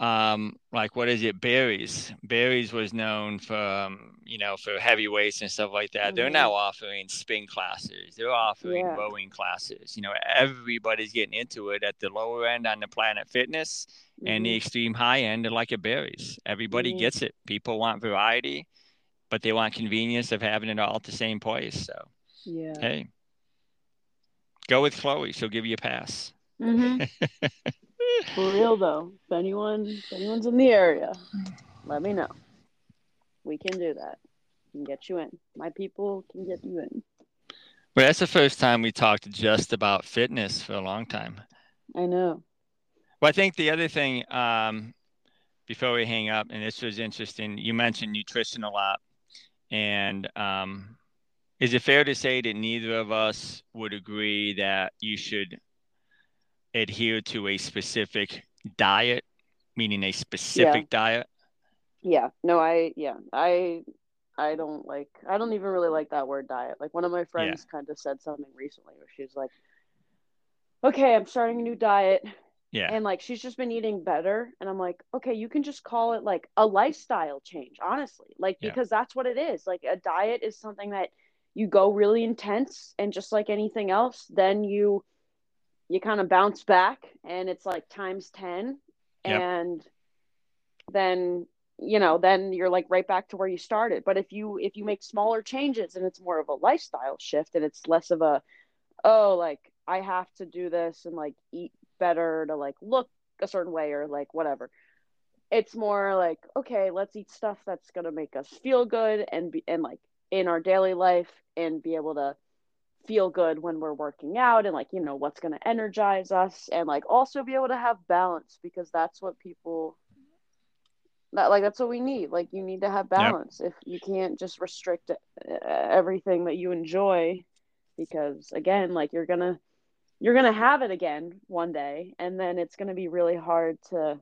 um, like what is it? Barrys. Barrys was known for, um, you know, for heavyweights and stuff like that. Mm-hmm. They're now offering spin classes. They're offering yeah. rowing classes. You know, everybody's getting into it at the lower end on the Planet Fitness mm-hmm. and the extreme high end are like a Barry's. Everybody mm-hmm. gets it. People want variety, but they want convenience of having it all at the same place. So, yeah. hey, go with Chloe. She'll give you a pass. Mm-hmm. For real though, if anyone, if anyone's in the area, let me know. We can do that. We can get you in. My people can get you in. Well, that's the first time we talked just about fitness for a long time. I know. Well, I think the other thing, um, before we hang up, and this was interesting, you mentioned nutrition a lot. And um, is it fair to say that neither of us would agree that you should adhere to a specific diet, meaning a specific yeah. diet? Yeah, no, I, yeah, I, I don't like, I don't even really like that word diet. Like one of my friends yeah. kind of said something recently where she's like, okay, I'm starting a new diet. Yeah. And like, she's just been eating better. And I'm like, okay, you can just call it like a lifestyle change, honestly, like, yeah. because that's what it is. Like a diet is something that you go really intense and just like anything else, then you, you kind of bounce back and it's like times ten yep. and then, you know, then you're like right back to where you started. But if you, if you make smaller changes and it's more of a lifestyle shift and it's less of a, oh, like I have to do this and like eat better to like look a certain way or like whatever. It's more like, okay, let's eat stuff that's going to make us feel good and be, and like in our daily life and be able to feel good when we're working out and like, you know, what's going to energize us and like also be able to have balance because that's what people that like, that's what we need. Like you need to have balance. Yep. If you can't just restrict everything that you enjoy, because again, like you're going to, you're going to have it again one day. And then it's going to be really hard to,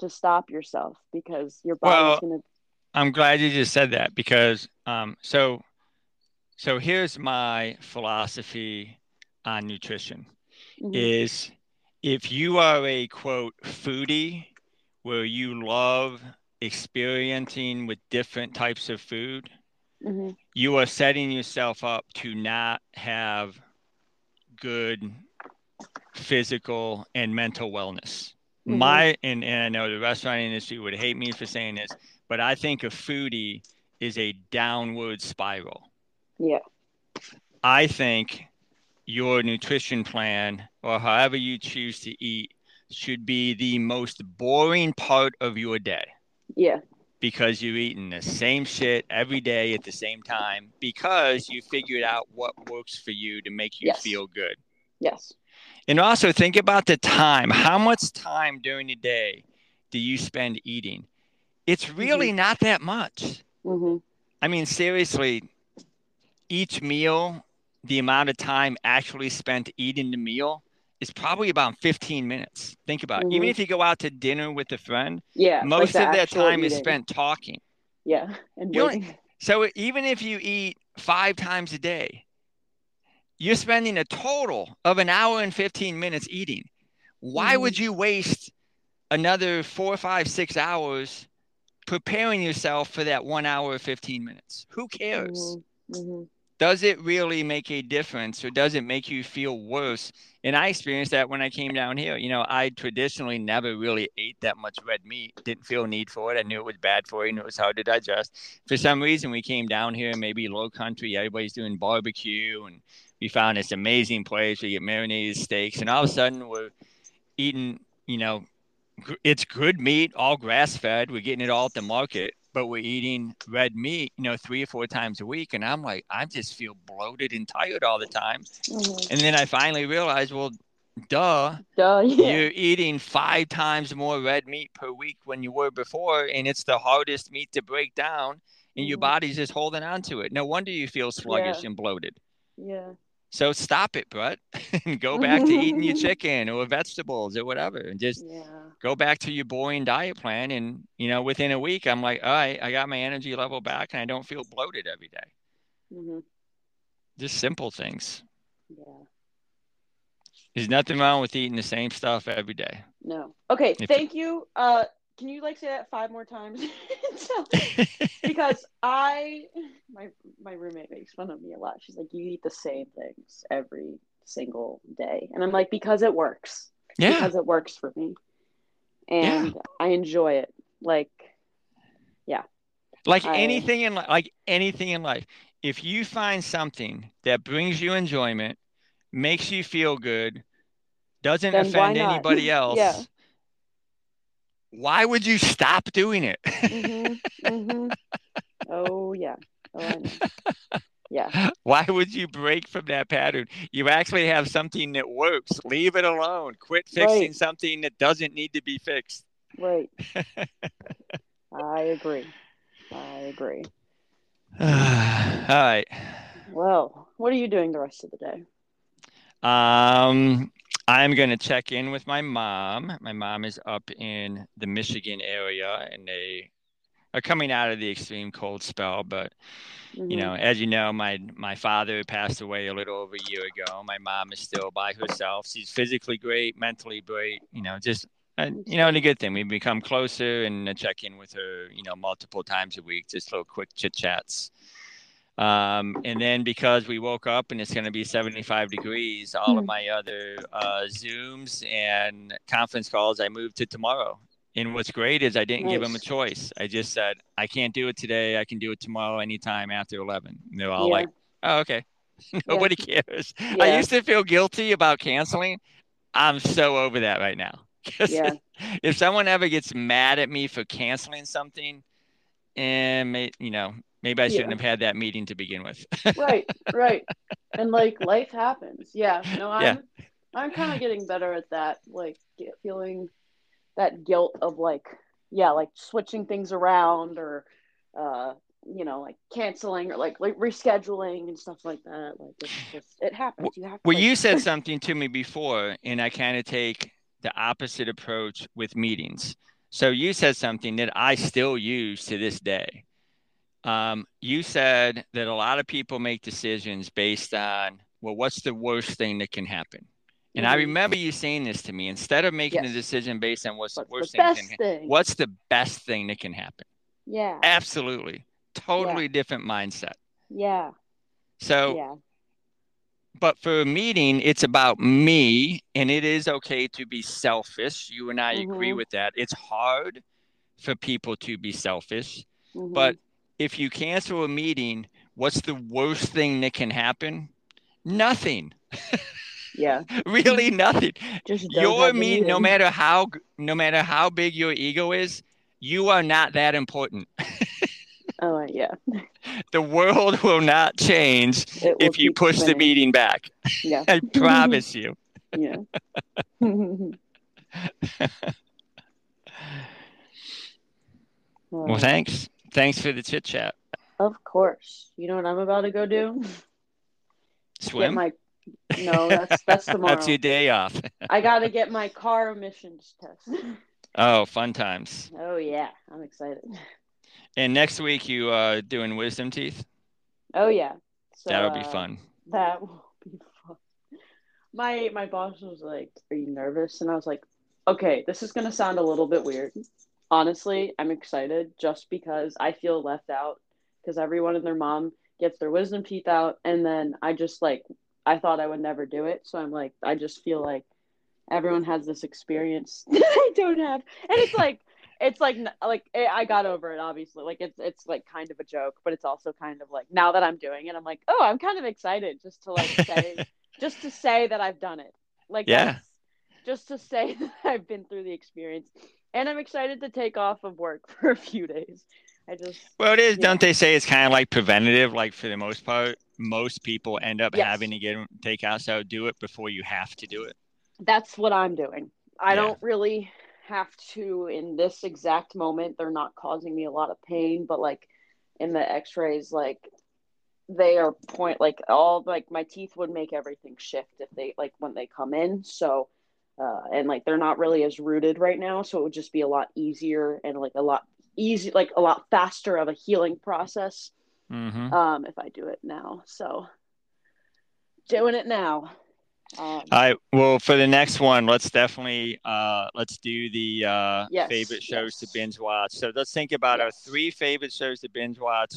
to stop yourself because your body's well, going to. I'm glad you just said that because, um, so So here's my philosophy on nutrition mm-hmm. is if you are a quote foodie where you love experimenting with different types of food, mm-hmm. you are setting yourself up to not have good physical and mental wellness. Mm-hmm. My, and, and I know the restaurant industry would hate me for saying this, but I think a foodie is a downward spiral. Yeah. I think your nutrition plan or however you choose to eat should be the most boring part of your day. Yeah. Because you're eating the same shit every day at the same time because you figured out what works for you to make you yes. feel good. Yes. And also think about the time. How much time during the day do you spend eating? It's really mm-hmm. not that much. Mm-hmm. I mean, seriously, each meal, the amount of time actually spent eating the meal is probably about fifteen minutes. Think about it. Mm-hmm. Even if you go out to dinner with a friend, yeah, most like of that time eating. is spent talking. Yeah. And waiting. So even if you eat five times a day, you're spending a total of an hour and fifteen minutes eating. Why mm-hmm. would you waste another four, five, six hours preparing yourself for that one hour or fifteen minutes? Who cares? Mm-hmm. Mm-hmm. Does it really make a difference, or does it make you feel worse? And I experienced that when I came down here. You know, I traditionally never really ate that much red meat, didn't feel need for it. I knew it was bad for you and it was hard to digest. For some reason, we came down here, maybe low country, everybody's doing barbecue, and we found this amazing place. We get marinated steaks, and all of a sudden we're eating, you know, it's good meat, all grass-fed. We're getting it all at the market. But we're eating red meat, you know, three or four times a week. And I'm like, I just feel bloated and tired all the time. Mm-hmm. And then I finally realized, well, duh, duh yeah. you're eating five times more red meat per week when you were before. And it's the hardest meat to break down. And mm-hmm. your body's just holding on to it. No wonder you feel sluggish yeah. and bloated. Yeah. So stop it, Brett, and go back to eating your chicken or vegetables or whatever, and just yeah. go back to your boring diet plan. And, you know, within a week, I'm like, all right, I got my energy level back and I don't feel bloated every day. Mm-hmm. Just simple things. Yeah. There's nothing wrong with eating the same stuff every day. No. Okay. If- Thank you. Uh, can you like say that five more times? So, because I, my my roommate makes fun of me a lot. She's like, you eat the same things every single day. And I'm like, because it works. Yeah. Because it works for me. And yeah. I enjoy it. Like, yeah. Like I, anything in li- like anything in life. If you find something that brings you enjoyment, makes you feel good, doesn't offend anybody else. Yeah. Why would you stop doing it? Mm-hmm, mm-hmm. Oh, yeah. Oh, I know. Yeah. Why would you break from that pattern? You actually have something that works. Leave it alone. Quit fixing right. something that doesn't need to be fixed. Right. I agree. I agree. All right. Well, what are you doing the rest of the day? Um... I'm going to check in with my mom. My mom is up in the Michigan area, and they are coming out of the extreme cold spell. But, mm-hmm. you know, as you know, my, my father passed away a little over a year ago. My mom is still by herself. She's physically great, mentally great, you know, just, uh, you know, and a good thing. We've become closer, and I check in with her, you know, multiple times a week, just little quick chit chats. Um, and then because we woke up and it's going to be seventy-five degrees, all of my other uh, Zooms and conference calls, I moved to tomorrow. And what's great is I didn't nice. give them a choice. I just said, I can't do it today. I can do it tomorrow anytime after eleven. And they're all yeah. like, oh, okay. Nobody yeah. cares. Yeah. I used to feel guilty about canceling. I'm so over that right now. Yeah. If someone ever gets mad at me for canceling something, and, eh, you know, maybe I shouldn't yeah. have had that meeting to begin with. Right, right. And like life happens. Yeah. No, I'm yeah. I'm kind of getting better at that. Like feeling that guilt of like, yeah, like switching things around, or, uh, you know, like canceling, or like, like rescheduling and stuff like that. Like it's just, it happens. You have to, well, like... you said something to me before, and I kind of take the opposite approach with meetings. So you said something that I still use to this day. Um, you said that a lot of people make decisions based on, well, what's the worst thing that can happen? And mm-hmm. I remember you saying this to me, instead of making yes. a decision based on what's, what's the worst the thing, can ha- thing, what's the best thing that can happen? Yeah, absolutely. Totally yeah. different mindset. Yeah. So, yeah. but for a meeting, it's about me, and it is okay to be selfish. You and I mm-hmm. agree with that. It's hard for people to be selfish, mm-hmm. but if you cancel a meeting, what's the worst thing that can happen? Nothing. Yeah. Really nothing. Just you're me, anything. no matter how no matter how big your ego is, you are not that important. Oh, uh, yeah. The world will not change will if you push spinning. the meeting back. Yeah. I promise you. Yeah. Well, thanks. Thanks for the chit chat. Of course. You know what I'm about to go do? Swim? Get my... No, that's, that's tomorrow. That's your day off. I got to get my car emissions test. Oh, fun times. Oh, yeah. I'm excited. And next week you are uh, doing wisdom teeth? Oh, yeah. So, That'll be uh, fun. That will be fun. My, my boss was like, are you nervous? And I was like, okay, this is going to sound a little bit weird. Honestly, I'm excited just because I feel left out because everyone and their mom gets their wisdom teeth out. And then I just like, I thought I would never do it. So I'm like, I just feel like everyone has this experience that I don't have. And it's like, it's like, like I got over it, obviously. Like it's, it's like kind of a joke, but it's also kind of like now that I'm doing it, I'm like, oh, I'm kind of excited just to like say, just to say that I've done it. Like, yeah, just to say that I've been through the experience. And I'm excited to take off of work for a few days. I just Well, it is, yeah. Don't they say it's kind of like preventative? Like for the most part, most people end up yes. having to get take out, so do it before you have to do it. That's what I'm doing. I yeah. don't really have to in this exact moment. They're not causing me a lot of pain, but like in the x-rays, like they are point, like all like my teeth would make everything shift if they like when they come in. So Uh, and like they're not really as rooted right now, so it would just be a lot easier and like a lot easy, like a lot faster of a healing process mm-hmm. um, if I do it now. So doing it now. Um, I well for the next one, let's definitely uh, let's do the uh, yes, favorite shows yes. to binge watch. So let's think about yes. our three favorite shows to binge watch,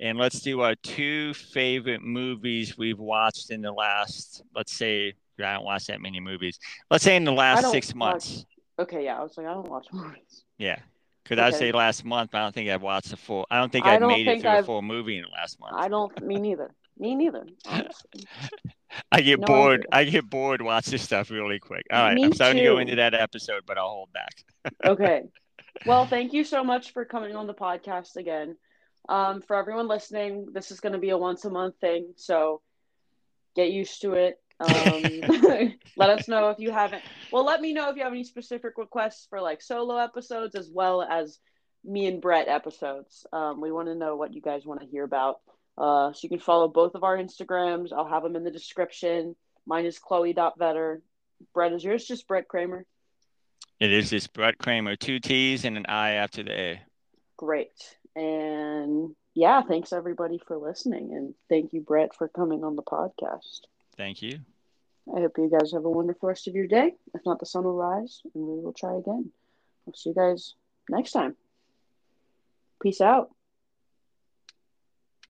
and let's do our two favorite movies we've watched in the last, let's say. I don't watch that many movies. Let's say in the last six months. Watch, okay, yeah. I was like, I don't watch movies. Yeah. Because okay. I say last month, I don't think I've watched a full. I don't think I've made think it through I've, a full movie in the last month. I don't. Me neither. Me neither. I get no bored. Idea. I get bored watching stuff really quick. All right. Me I'm starting too. to go into that episode, but I'll hold back. Okay. Well, thank you so much for coming on the podcast again. Um, for everyone listening, this is going to be a once a month thing. So get used to it. um let us know if you haven't well let me know if you have any specific requests for like solo episodes as well as me and Brett episodes. Um we want to know what you guys want to hear about, uh so you can follow both of our Instagrams. I'll have them in the description. Mine is chloe dot vetter. Brett, is yours just Brett Kraimer? It is just Brett Kraimer, two T's and an I after the A. Great. And yeah, thanks everybody for listening, and thank you Brett for coming on the podcast. Thank you. I hope you guys have a wonderful rest of your day. If not, the sun will rise and we will try again. I'll see you guys next time. Peace out.